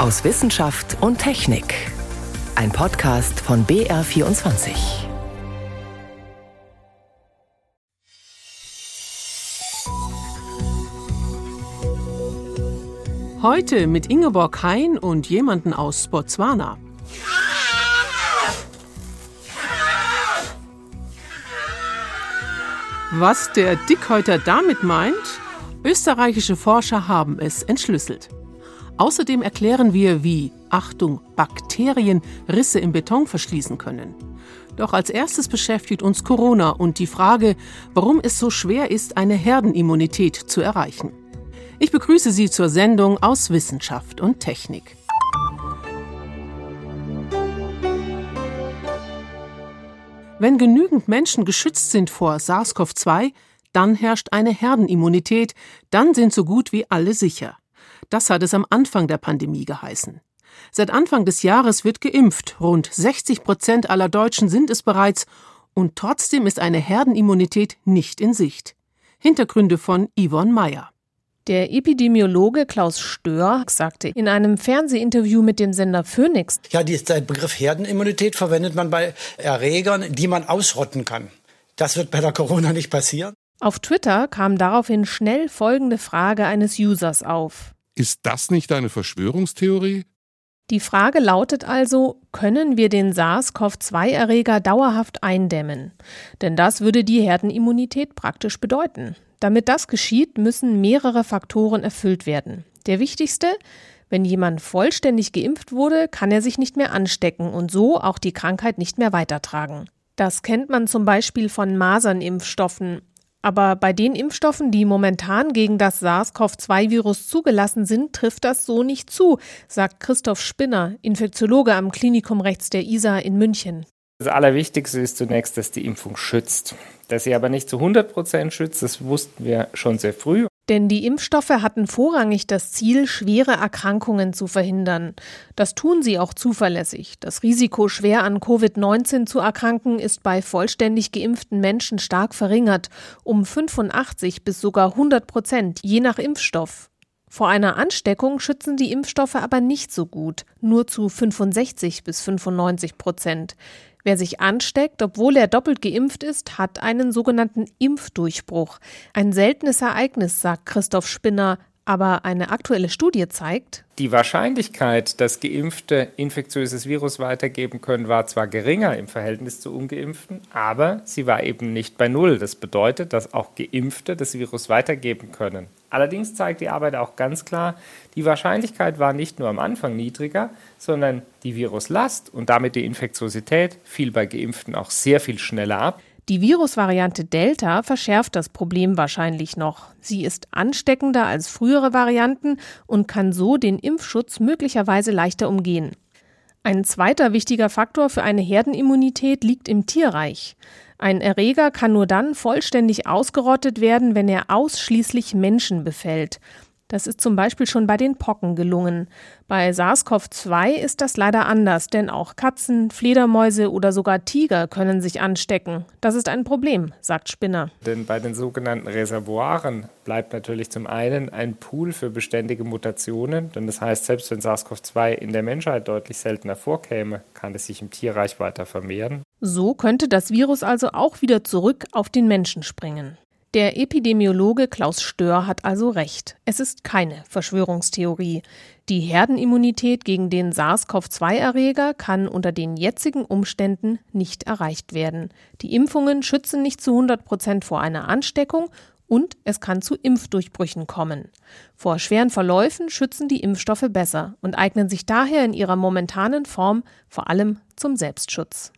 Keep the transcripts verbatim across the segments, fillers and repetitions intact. Aus Wissenschaft und Technik. Ein Podcast von B R vierundzwanzig. Heute mit Ingeborg Hain und jemanden aus Botswana. Was der Dickhäuter damit meint? Österreichische Forscher haben es entschlüsselt. Außerdem erklären wir, wie, Achtung, Bakterien Risse im Beton verschließen können. Doch als erstes beschäftigt uns Corona und die Frage, warum es so schwer ist, eine Herdenimmunität zu erreichen. Ich begrüße Sie zur Sendung aus Wissenschaft und Technik. Wenn genügend Menschen geschützt sind vor SARS-CoV zwei, dann herrscht eine Herdenimmunität, dann sind so gut wie alle sicher. Das hat es am Anfang der Pandemie geheißen. Seit Anfang des Jahres wird geimpft, rund sechzig Prozent aller Deutschen sind es bereits, und trotzdem ist eine Herdenimmunität nicht in Sicht. Hintergründe von Yvonne Meyer. Der Epidemiologe Klaus Stör sagte in einem Fernsehinterview mit dem Sender Phoenix: Ja, der Begriff Herdenimmunität verwendet man bei Erregern, die man ausrotten kann. Das wird bei der Corona nicht passieren. Auf Twitter kam daraufhin schnell folgende Frage eines Users auf. Ist das nicht eine Verschwörungstheorie? Die Frage lautet also, können wir den SARS-CoV zwei Erreger dauerhaft eindämmen? Denn das würde die Herdenimmunität praktisch bedeuten. Damit das geschieht, müssen mehrere Faktoren erfüllt werden. Der wichtigste: wenn jemand vollständig geimpft wurde, kann er sich nicht mehr anstecken und so auch die Krankheit nicht mehr weitertragen. Das kennt man zum Beispiel von Masernimpfstoffen. Aber bei den Impfstoffen, die momentan gegen das SARS-CoV zwei Virus zugelassen sind, trifft das so nicht zu, sagt Christoph Spinner, Infektiologe am Klinikum rechts der I S A in München. Das Allerwichtigste ist zunächst, dass die Impfung schützt. Dass sie aber nicht zu hundert Prozent schützt, das wussten wir schon sehr früh. Denn die Impfstoffe hatten vorrangig das Ziel, schwere Erkrankungen zu verhindern. Das tun sie auch zuverlässig. Das Risiko, schwer an Covid neunzehn zu erkranken, ist bei vollständig geimpften Menschen stark verringert, um fünfundachtzig bis sogar hundert Prozent, je nach Impfstoff. Vor einer Ansteckung schützen die Impfstoffe aber nicht so gut, nur zu fünfundsechzig bis fünfundneunzig Prozent. Wer sich ansteckt, obwohl er doppelt geimpft ist, hat einen sogenannten Impfdurchbruch. Ein seltenes Ereignis, sagt Christoph Spinner, aber eine aktuelle Studie zeigt: Die Wahrscheinlichkeit, dass Geimpfte infektiöses Virus weitergeben können, war zwar geringer im Verhältnis zu Ungeimpften, aber sie war eben nicht bei Null. Das bedeutet, dass auch Geimpfte das Virus weitergeben können. Allerdings zeigt die Arbeit auch ganz klar, die Wahrscheinlichkeit war nicht nur am Anfang niedriger, sondern die Viruslast und damit die Infektiosität fiel bei Geimpften auch sehr viel schneller ab. Die Virusvariante Delta verschärft das Problem wahrscheinlich noch. Sie ist ansteckender als frühere Varianten und kann so den Impfschutz möglicherweise leichter umgehen. Ein zweiter wichtiger Faktor für eine Herdenimmunität liegt im Tierreich. Ein Erreger kann nur dann vollständig ausgerottet werden, wenn er ausschließlich Menschen befällt. Das ist zum Beispiel schon bei den Pocken gelungen. Bei SARS-CoV zwei ist das leider anders, denn auch Katzen, Fledermäuse oder sogar Tiger können sich anstecken. Das ist ein Problem, sagt Spinner. Denn bei den sogenannten Reservoiren bleibt natürlich zum einen ein Pool für beständige Mutationen. Denn das heißt, selbst wenn SARS-CoV zwei in der Menschheit deutlich seltener vorkäme, kann es sich im Tierreich weiter vermehren. So könnte das Virus also auch wieder zurück auf den Menschen springen. Der Epidemiologe Klaus Stör hat also recht. Es ist keine Verschwörungstheorie. Die Herdenimmunität gegen den SARS-CoV zwei Erreger kann unter den jetzigen Umständen nicht erreicht werden. Die Impfungen schützen nicht zu hundert Prozent vor einer Ansteckung und es kann zu Impfdurchbrüchen kommen. Vor schweren Verläufen schützen die Impfstoffe besser und eignen sich daher in ihrer momentanen Form vor allem zum Selbstschutz.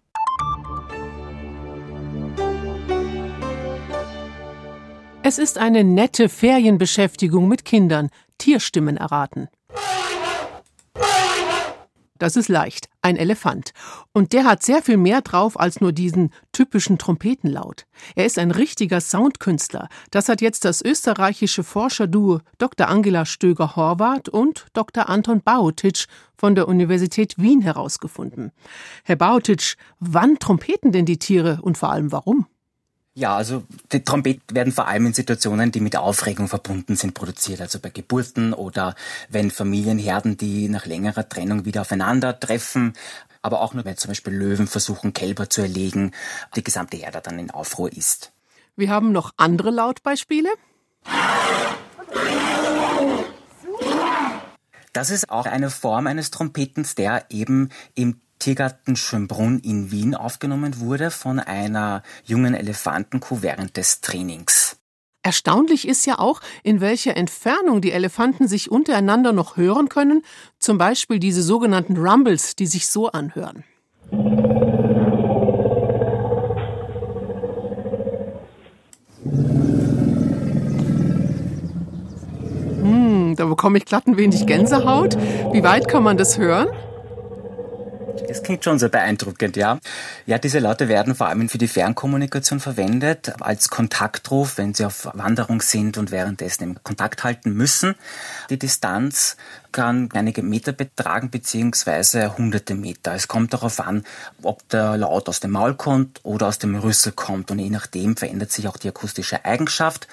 Es ist eine nette Ferienbeschäftigung mit Kindern, Tierstimmen erraten. Das ist leicht, ein Elefant. Und der hat sehr viel mehr drauf als nur diesen typischen Trompetenlaut. Er ist ein richtiger Soundkünstler. Das hat jetzt das österreichische Forscherduo Doktor Angela Stöger-Horvat und Doktor Anton Bautitsch von der Universität Wien herausgefunden. Herr Bautitsch, wann trompeten denn die Tiere und vor allem warum? Ja, also die Trompeten werden vor allem in Situationen, die mit Aufregung verbunden sind, produziert. Also bei Geburten oder wenn Familienherden, die nach längerer Trennung wieder aufeinandertreffen, aber auch nur, wenn zum Beispiel Löwen versuchen, Kälber zu erlegen, die gesamte Herde dann in Aufruhr ist. Wir haben noch andere Lautbeispiele. Das ist auch eine Form eines Trompetens, der eben im Tiergarten Schönbrunn in Wien aufgenommen wurde von einer jungen Elefantenkuh während des Trainings. Erstaunlich ist ja auch, in welcher Entfernung die Elefanten sich untereinander noch hören können, zum Beispiel diese sogenannten Rumbles, die sich so anhören. Hm, da bekomme ich glatt ein wenig Gänsehaut. Wie weit kann man das hören? Das klingt schon sehr beeindruckend, ja. Ja, diese Laute werden vor allem für die Fernkommunikation verwendet, als Kontaktruf, wenn sie auf Wanderung sind und währenddessen im Kontakt halten müssen. Die Distanz kann einige Meter betragen, beziehungsweise hunderte Meter. Es kommt darauf an, ob der Laut aus dem Maul kommt oder aus dem Rüssel kommt. Und je nachdem verändert sich auch die akustische Eigenschaft.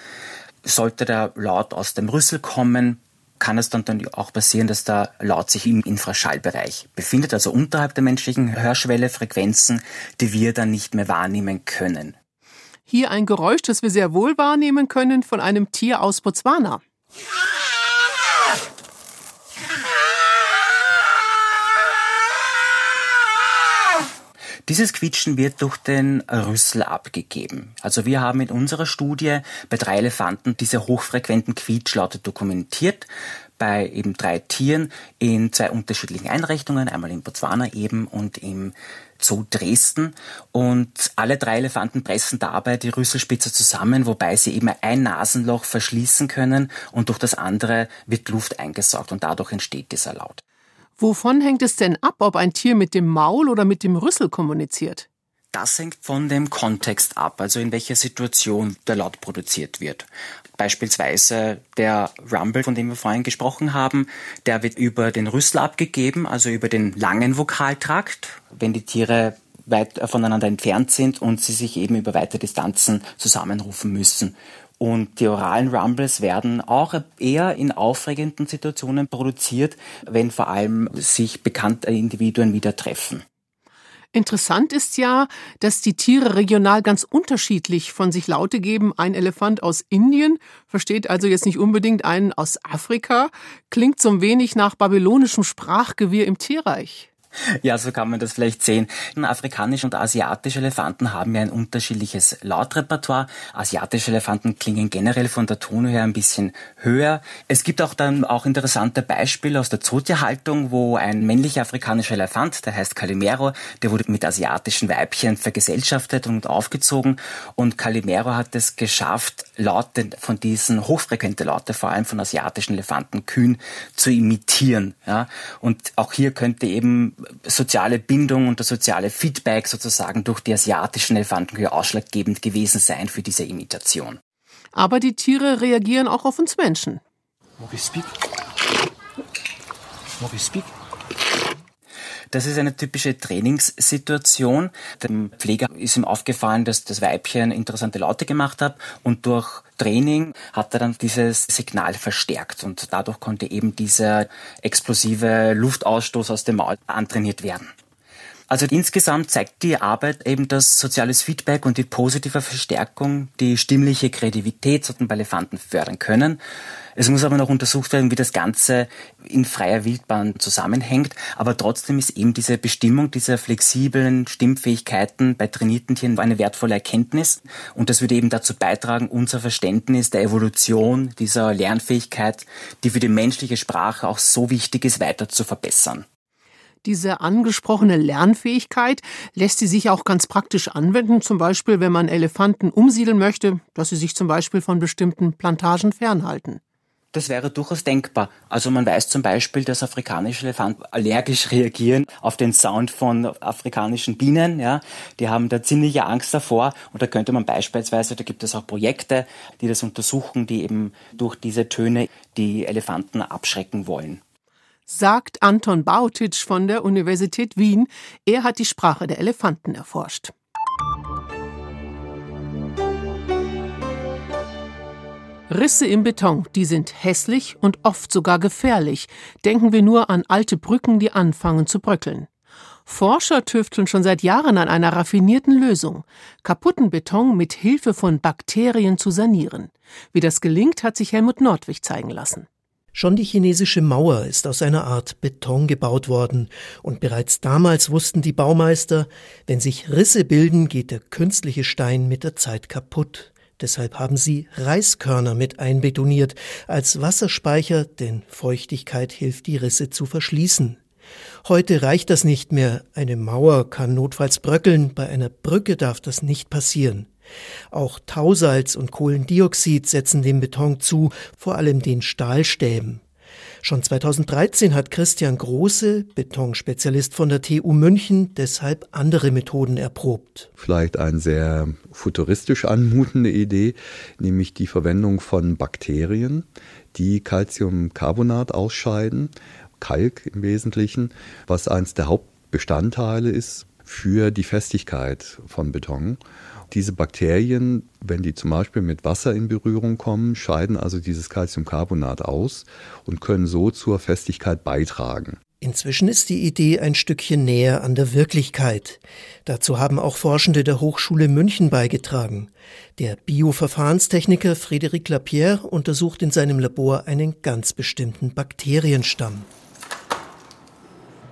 Sollte der Laut aus dem Rüssel kommen, kann es dann, dann auch passieren, dass der Laut sich im Infraschallbereich befindet, also unterhalb der menschlichen Hörschwelle, Frequenzen, die wir dann nicht mehr wahrnehmen können. Hier ein Geräusch, das wir sehr wohl wahrnehmen können, von einem Tier aus Botswana. Dieses Quietschen wird durch den Rüssel abgegeben. Also wir haben in unserer Studie bei drei Elefanten diese hochfrequenten Quietschlaute dokumentiert, bei eben drei Tieren in zwei unterschiedlichen Einrichtungen, einmal in Botswana eben und im Zoo Dresden. Und alle drei Elefanten pressen dabei die Rüsselspitze zusammen, wobei sie eben ein Nasenloch verschließen können und durch das andere wird Luft eingesaugt und dadurch entsteht dieser Laut. Wovon hängt es denn ab, ob ein Tier mit dem Maul oder mit dem Rüssel kommuniziert? Das hängt von dem Kontext ab, also in welcher Situation der Laut produziert wird. Beispielsweise der Rumble, von dem wir vorhin gesprochen haben, der wird über den Rüssel abgegeben, also über den langen Vokaltrakt, wenn die Tiere weit voneinander entfernt sind und sie sich eben über weite Distanzen zusammenrufen müssen. Und die oralen Rumbles werden auch eher in aufregenden Situationen produziert, wenn vor allem sich bekannte Individuen wieder treffen. Interessant ist ja, dass die Tiere regional ganz unterschiedlich von sich Laute geben. Ein Elefant aus Indien versteht also jetzt nicht unbedingt einen aus Afrika, klingt so ein wenig nach babylonischem Sprachgewirr im Tierreich. Ja, so kann man das vielleicht sehen. Afrikanische und asiatische Elefanten haben ja ein unterschiedliches Lautrepertoire. Asiatische Elefanten klingen generell von der Tonhöhe her ein bisschen höher. Es gibt auch dann auch interessante Beispiele aus der Zootierhaltung, wo ein männlicher afrikanischer Elefant, der heißt Calimero, der wurde mit asiatischen Weibchen vergesellschaftet und aufgezogen. Und Calimero hat es geschafft, Laute von diesen, hochfrequente Laute, vor allem von asiatischen Elefanten, kühn zu imitieren. Ja? Und auch hier könnte eben soziale Bindung und das soziale Feedback sozusagen durch die asiatischen Elefanten ausschlaggebend gewesen sein für diese Imitation. Aber die Tiere reagieren auch auf uns Menschen. Das ist eine typische Trainingssituation. Dem Pfleger ist ihm aufgefallen, dass das Weibchen interessante Laute gemacht hat und durch Training hat er dann dieses Signal verstärkt und dadurch konnte eben dieser explosive Luftausstoß aus dem Maul antrainiert werden. Also insgesamt zeigt die Arbeit eben das soziales Feedback und die positive Verstärkung, die stimmliche Kreativität sollten bei Elefanten fördern können. Es muss aber noch untersucht werden, wie das Ganze in freier Wildbahn zusammenhängt. Aber trotzdem ist eben diese Bestimmung dieser flexiblen Stimmfähigkeiten bei trainierten Tieren eine wertvolle Erkenntnis. Und das würde eben dazu beitragen, unser Verständnis der Evolution dieser Lernfähigkeit, die für die menschliche Sprache auch so wichtig ist, weiter zu verbessern. Diese angesprochene Lernfähigkeit lässt sie sich auch ganz praktisch anwenden, zum Beispiel wenn man Elefanten umsiedeln möchte, dass sie sich zum Beispiel von bestimmten Plantagen fernhalten. Das wäre durchaus denkbar. Also man weiß zum Beispiel, dass afrikanische Elefanten allergisch reagieren auf den Sound von afrikanischen Bienen. Ja, die haben da ziemliche Angst davor. Und da könnte man beispielsweise, da gibt es auch Projekte, die das untersuchen, die eben durch diese Töne die Elefanten abschrecken wollen. Sagt Anton Bautitsch von der Universität Wien. Er hat die Sprache der Elefanten erforscht. Risse im Beton, die sind hässlich und oft sogar gefährlich. Denken wir nur an alte Brücken, die anfangen zu bröckeln. Forscher tüfteln schon seit Jahren an einer raffinierten Lösung, kaputten Beton mit Hilfe von Bakterien zu sanieren. Wie das gelingt, hat sich Helmut Nordwig zeigen lassen. Schon die chinesische Mauer ist aus einer Art Beton gebaut worden. Und bereits damals wussten die Baumeister, wenn sich Risse bilden, geht der künstliche Stein mit der Zeit kaputt. Deshalb haben sie Reiskörner mit einbetoniert als Wasserspeicher, denn Feuchtigkeit hilft, die Risse zu verschließen. Heute reicht das nicht mehr. Eine Mauer kann notfalls bröckeln, bei einer Brücke darf das nicht passieren. Auch Tausalz und Kohlendioxid setzen dem Beton zu, vor allem den Stahlstäben. Schon zweitausenddreizehn hat Christian Große, Betonspezialist von der T U München, deshalb andere Methoden erprobt. Vielleicht eine sehr futuristisch anmutende Idee, nämlich die Verwendung von Bakterien, die Calciumcarbonat ausscheiden, Kalk im Wesentlichen, was eines der Hauptbestandteile ist für die Festigkeit von Beton. Diese Bakterien, wenn die zum Beispiel mit Wasser in Berührung kommen, scheiden also dieses Calciumcarbonat aus und können so zur Festigkeit beitragen. Inzwischen ist die Idee ein Stückchen näher an der Wirklichkeit. Dazu haben auch Forschende der Hochschule München beigetragen. Der Bioverfahrenstechniker Frederic Lapierre untersucht in seinem Labor einen ganz bestimmten Bakterienstamm.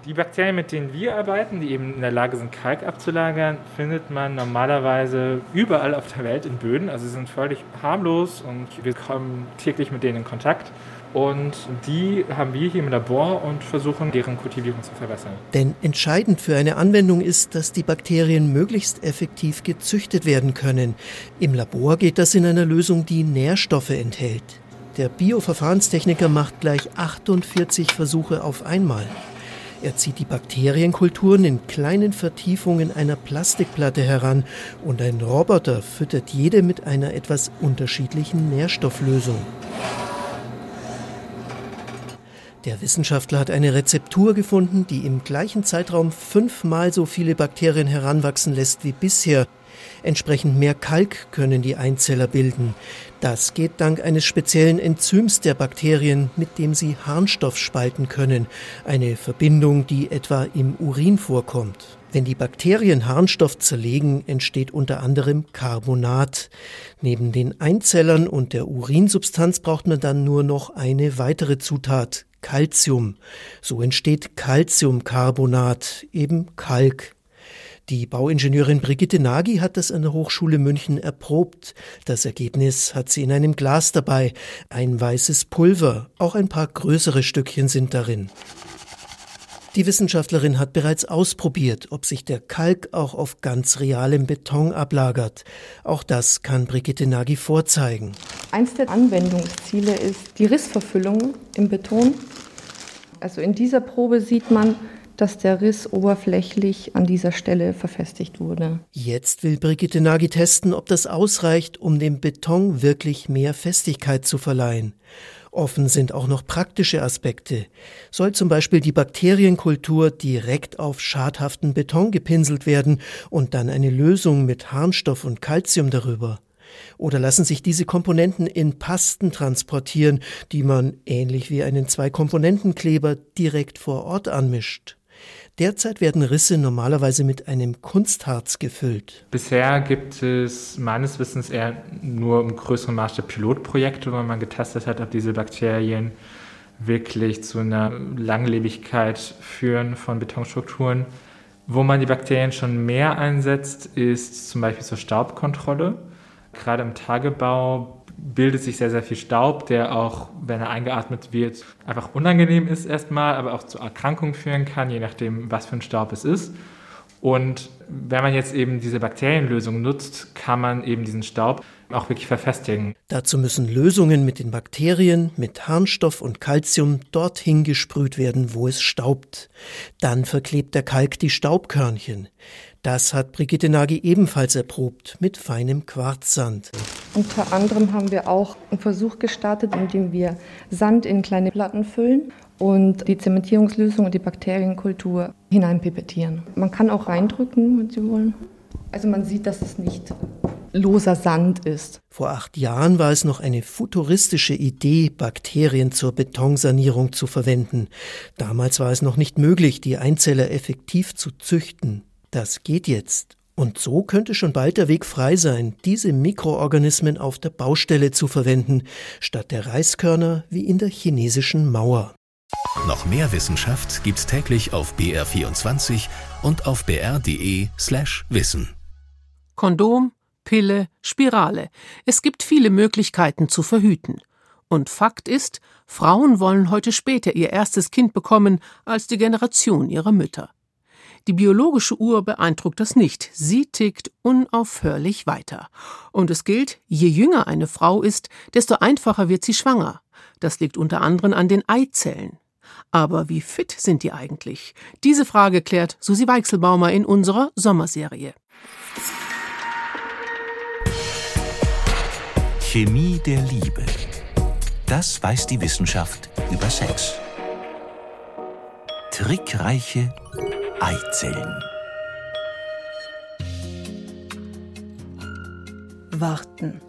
Die Bakterien, mit denen wir arbeiten, die eben in der Lage sind, Kalk abzulagern, findet man normalerweise überall auf der Welt in Böden. Also sie sind völlig harmlos und wir kommen täglich mit denen in Kontakt. Und die haben wir hier im Labor und versuchen, deren Kultivierung zu verbessern. Denn entscheidend für eine Anwendung ist, dass die Bakterien möglichst effektiv gezüchtet werden können. Im Labor geht das in einer Lösung, die Nährstoffe enthält. Der Bioverfahrenstechniker macht gleich achtundvierzig Versuche auf einmal. Er zieht die Bakterienkulturen in kleinen Vertiefungen einer Plastikplatte heran und ein Roboter füttert jede mit einer etwas unterschiedlichen Nährstofflösung. Der Wissenschaftler hat eine Rezeptur gefunden, die im gleichen Zeitraum fünfmal so viele Bakterien heranwachsen lässt wie bisher. Entsprechend mehr Kalk können die Einzeller bilden. Das geht dank eines speziellen Enzyms der Bakterien, mit dem sie Harnstoff spalten können. Eine Verbindung, die etwa im Urin vorkommt. Wenn die Bakterien Harnstoff zerlegen, entsteht unter anderem Carbonat. Neben den Einzellern und der Urinsubstanz braucht man dann nur noch eine weitere Zutat, Calcium. So entsteht Calciumcarbonat, eben Kalk. Die Bauingenieurin Brigitte Nagy hat das an der Hochschule München erprobt. Das Ergebnis hat sie in einem Glas dabei. Ein weißes Pulver. Auch ein paar größere Stückchen sind darin. Die Wissenschaftlerin hat bereits ausprobiert, ob sich der Kalk auch auf ganz realem Beton ablagert. Auch das kann Brigitte Nagy vorzeigen. Eins der Anwendungsziele ist die Rissverfüllung im Beton. Also in dieser Probe sieht man, dass der Riss oberflächlich an dieser Stelle verfestigt wurde. Jetzt will Brigitte Nagy testen, ob das ausreicht, um dem Beton wirklich mehr Festigkeit zu verleihen. Offen sind auch noch praktische Aspekte. Soll zum Beispiel die Bakterienkultur direkt auf schadhaften Beton gepinselt werden und dann eine Lösung mit Harnstoff und Calcium darüber? Oder lassen sich diese Komponenten in Pasten transportieren, die man ähnlich wie einen Zwei-Komponenten-Kleber direkt vor Ort anmischt? Derzeit werden Risse normalerweise mit einem Kunstharz gefüllt. Bisher gibt es meines Wissens eher nur im größeren Maßstab Pilotprojekte, wo man getestet hat, ob diese Bakterien wirklich zu einer Langlebigkeit führen von Betonstrukturen. Wo man die Bakterien schon mehr einsetzt, ist zum Beispiel zur Staubkontrolle. Gerade im Tagebau bildet sich sehr, sehr viel Staub, der auch, wenn er eingeatmet wird, einfach unangenehm ist erstmal, aber auch zu Erkrankungen führen kann, je nachdem, was für ein Staub es ist. Und wenn man jetzt eben diese Bakterienlösung nutzt, kann man eben diesen Staub auch wirklich verfestigen. Dazu müssen Lösungen mit den Bakterien, mit Harnstoff und Calcium dorthin gesprüht werden, wo es staubt. Dann verklebt der Kalk die Staubkörnchen. Das hat Brigitte Nagy ebenfalls erprobt mit feinem Quarzsand. Unter anderem haben wir auch einen Versuch gestartet, indem wir Sand in kleine Platten füllen und die Zementierungslösung und die Bakterienkultur hineinpipettieren. Man kann auch reindrücken, wenn Sie wollen. Also man sieht, dass es nicht loser Sand ist. Vor acht Jahren war es noch eine futuristische Idee, Bakterien zur Betonsanierung zu verwenden. Damals war es noch nicht möglich, die Einzeller effektiv zu züchten. Das geht jetzt. Und so könnte schon bald der Weg frei sein, diese Mikroorganismen auf der Baustelle zu verwenden, statt der Reiskörner wie in der chinesischen Mauer. Noch mehr Wissenschaft gibt's täglich auf B R vierundzwanzig und auf b r punkt d e slash wissen. Kondom, Pille, Spirale. Es gibt viele Möglichkeiten zu verhüten. Und Fakt ist, Frauen wollen heute später ihr erstes Kind bekommen als die Generation ihrer Mütter. Die biologische Uhr beeindruckt das nicht. Sie tickt unaufhörlich weiter. Und es gilt, je jünger eine Frau ist, desto einfacher wird sie schwanger. Das liegt unter anderem an den Eizellen. Aber wie fit sind die eigentlich? Diese Frage klärt Susi Weichselbaumer in unserer Sommerserie. Chemie der Liebe. Das weiß die Wissenschaft über Sex. Trickreiche Eizellen. Warten,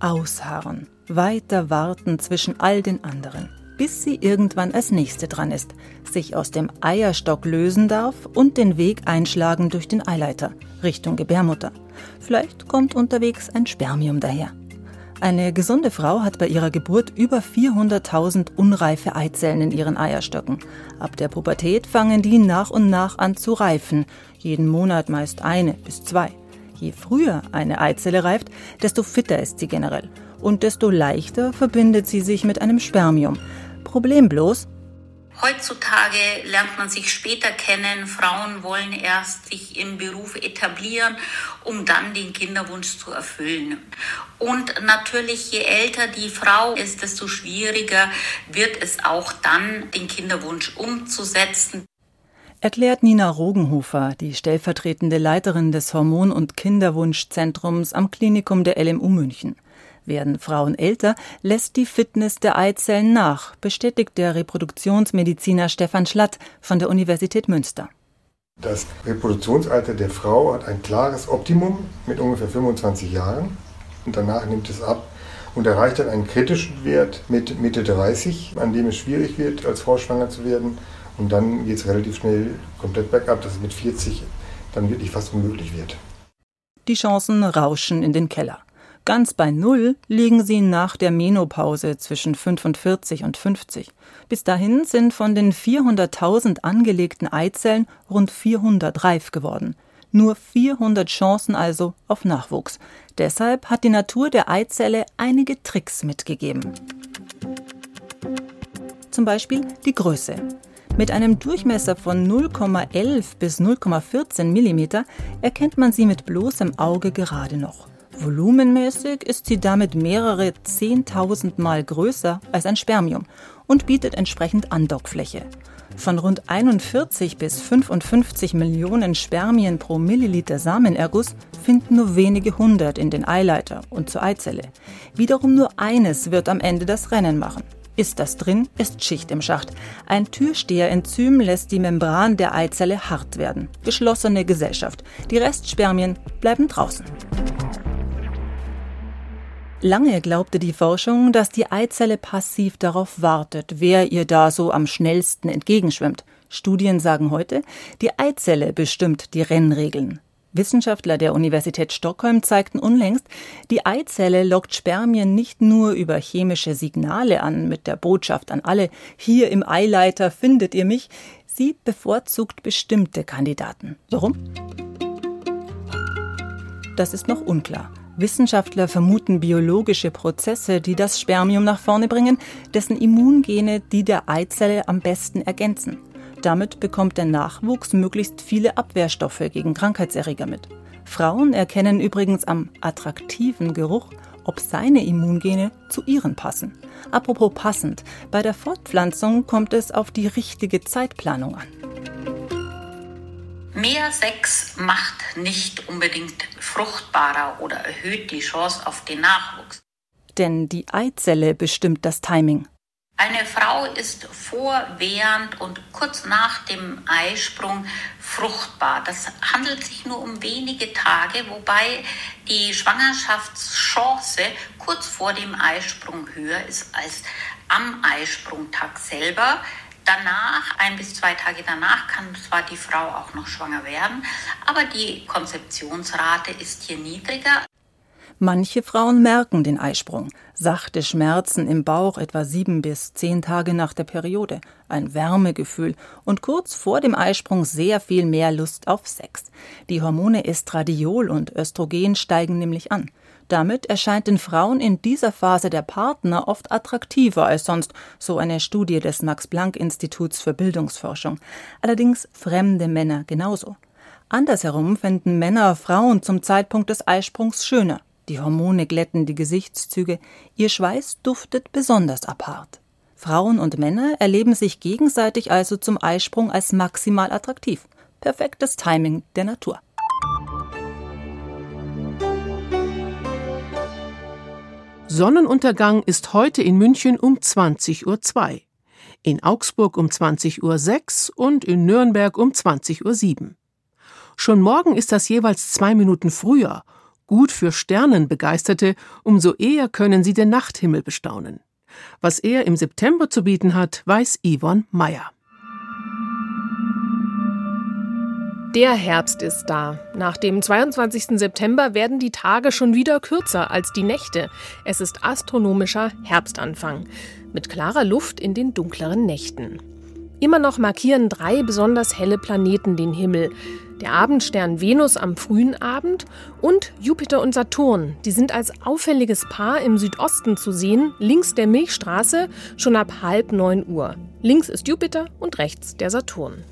ausharren, weiter warten zwischen all den anderen, bis sie irgendwann als Nächste dran ist, sich aus dem Eierstock lösen darf und den Weg einschlagen durch den Eileiter, Richtung Gebärmutter. Vielleicht kommt unterwegs ein Spermium daher. Eine gesunde Frau hat bei ihrer Geburt über vierhunderttausend unreife Eizellen in ihren Eierstöcken. Ab der Pubertät fangen die nach und nach an zu reifen, jeden Monat meist eine bis zwei. Je früher eine Eizelle reift, desto fitter ist sie generell. Und desto leichter verbindet sie sich mit einem Spermium. Problem bloß: heutzutage lernt man sich später kennen. Frauen wollen erst sich im Beruf etablieren, um dann den Kinderwunsch zu erfüllen. Und natürlich, je älter die Frau ist, desto schwieriger wird es auch dann, den Kinderwunsch umzusetzen. Erklärt Nina Rogenhofer, die stellvertretende Leiterin des Hormon- und Kinderwunschzentrums am Klinikum der L M U München. Werden Frauen älter, lässt die Fitness der Eizellen nach, bestätigt der Reproduktionsmediziner Stefan Schlatt von der Universität Münster. Das Reproduktionsalter der Frau hat ein klares Optimum mit ungefähr fünfundzwanzig Jahren und danach nimmt es ab und erreicht dann einen kritischen Wert mit Mitte dreißig, an dem es schwierig wird, als Frau schwanger zu werden, und dann geht es relativ schnell komplett bergab, dass es mit vierzig dann wirklich fast unmöglich wird. Die Chancen rauschen in den Keller. Ganz bei Null liegen sie nach der Menopause zwischen fünfundvierzig und fünfzig. Bis dahin sind von den vierhunderttausend angelegten Eizellen rund vierhundert reif geworden. Nur vierhundert Chancen also auf Nachwuchs. Deshalb hat die Natur der Eizelle einige Tricks mitgegeben. Zum Beispiel die Größe. Mit einem Durchmesser von null Komma elf bis null Komma vierzehn Millimeter erkennt man sie mit bloßem Auge gerade noch. Volumenmäßig ist sie damit mehrere zehntausend Mal größer als ein Spermium und bietet entsprechend Andockfläche. Von rund einundvierzig bis fünfundfünfzig Millionen Spermien pro Milliliter Samenerguss finden nur wenige hundert in den Eileiter und zur Eizelle. Wiederum nur eines wird am Ende das Rennen machen. Ist das drin, ist Schicht im Schacht. Ein Türsteherenzym lässt die Membran der Eizelle hart werden. Geschlossene Gesellschaft. Die Restspermien bleiben draußen. Lange glaubte die Forschung, dass die Eizelle passiv darauf wartet, wer ihr da so am schnellsten entgegenschwimmt. Studien sagen heute, die Eizelle bestimmt die Rennregeln. Wissenschaftler der Universität Stockholm zeigten unlängst, die Eizelle lockt Spermien nicht nur über chemische Signale an, mit der Botschaft an alle: hier im Eileiter findet ihr mich. Sie bevorzugt bestimmte Kandidaten. Warum? Das ist noch unklar. Wissenschaftler vermuten biologische Prozesse, die das Spermium nach vorne bringen, dessen Immungene die der Eizelle am besten ergänzen. Damit bekommt der Nachwuchs möglichst viele Abwehrstoffe gegen Krankheitserreger mit. Frauen erkennen übrigens am attraktiven Geruch, ob seine Immungene zu ihren passen. Apropos passend, bei der Fortpflanzung kommt es auf die richtige Zeitplanung an. Mehr Sex macht nicht unbedingt fruchtbarer oder erhöht die Chance auf den Nachwuchs. Denn die Eizelle bestimmt das Timing. Eine Frau ist vor, während und kurz nach dem Eisprung fruchtbar. Das handelt sich nur um wenige Tage, wobei die Schwangerschaftschance kurz vor dem Eisprung höher ist als am Eisprungtag selber. Danach, ein bis zwei Tage danach, kann zwar die Frau auch noch schwanger werden, aber die Konzeptionsrate ist hier niedriger. Manche Frauen merken den Eisprung. Sachte Schmerzen im Bauch etwa sieben bis zehn Tage nach der Periode, ein Wärmegefühl und kurz vor dem Eisprung sehr viel mehr Lust auf Sex. Die Hormone Estradiol und Östrogen steigen nämlich an. Damit erscheint den Frauen in dieser Phase der Partner oft attraktiver als sonst, so eine Studie des Max-Planck-Instituts für Bildungsforschung. Allerdings fremde Männer genauso. Andersherum finden Männer Frauen zum Zeitpunkt des Eisprungs schöner. Die Hormone glätten die Gesichtszüge, ihr Schweiß duftet besonders apart. Frauen und Männer erleben sich gegenseitig also zum Eisprung als maximal attraktiv. Perfektes Timing der Natur. Sonnenuntergang ist heute in München um zwanzig Uhr zwei, in Augsburg um zwanzig Uhr sechs und in Nürnberg um zwanzig Uhr sieben. Schon morgen ist das jeweils zwei Minuten früher. Gut für Sternenbegeisterte, umso eher können sie den Nachthimmel bestaunen. Was er im September zu bieten hat, weiß Yvonne Meyer. Der Herbst ist da. Nach dem zweiundzwanzigsten September werden die Tage schon wieder kürzer als die Nächte. Es ist astronomischer Herbstanfang. Mit klarer Luft in den dunkleren Nächten. Immer noch markieren drei besonders helle Planeten den Himmel. Der Abendstern Venus am frühen Abend und Jupiter und Saturn. Die sind als auffälliges Paar im Südosten zu sehen, links der Milchstraße, schon ab halb neun Uhr. Links ist Jupiter und rechts der Saturn.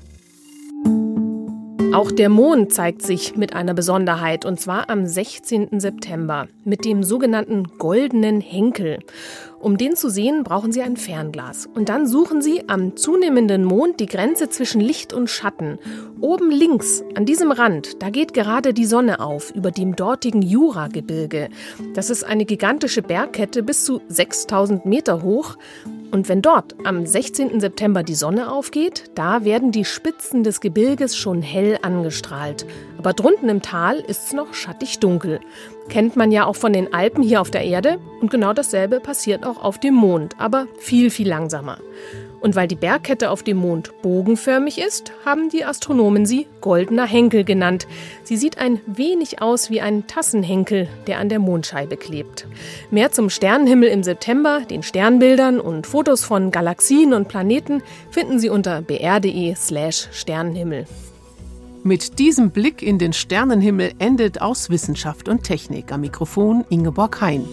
Auch der Mond zeigt sich mit einer Besonderheit, und zwar am sechzehnten September, mit dem sogenannten goldenen Henkel. Um den zu sehen, brauchen Sie ein Fernglas. Und dann suchen Sie am zunehmenden Mond die Grenze zwischen Licht und Schatten. Oben links, an diesem Rand, da geht gerade die Sonne auf, über dem dortigen Juragebirge. Das ist eine gigantische Bergkette bis zu sechstausend Meter hoch. Und wenn dort am sechzehnten September die Sonne aufgeht, da werden die Spitzen des Gebirges schon hell angestrahlt. Aber drunten im Tal ist es noch schattig dunkel. Kennt man ja auch von den Alpen hier auf der Erde. Und genau dasselbe passiert auch auf dem Mond, aber viel, viel langsamer. Und weil die Bergkette auf dem Mond bogenförmig ist, haben die Astronomen sie goldener Henkel genannt. Sie sieht ein wenig aus wie ein Tassenhenkel, der an der Mondscheibe klebt. Mehr zum Sternenhimmel im September, den Sternbildern und Fotos von Galaxien und Planeten finden Sie unter b r punkt d e slash Sternenhimmel. Mit diesem Blick in den Sternenhimmel endet aus Wissenschaft und Technik. Am Mikrofon Ingeborg Hain.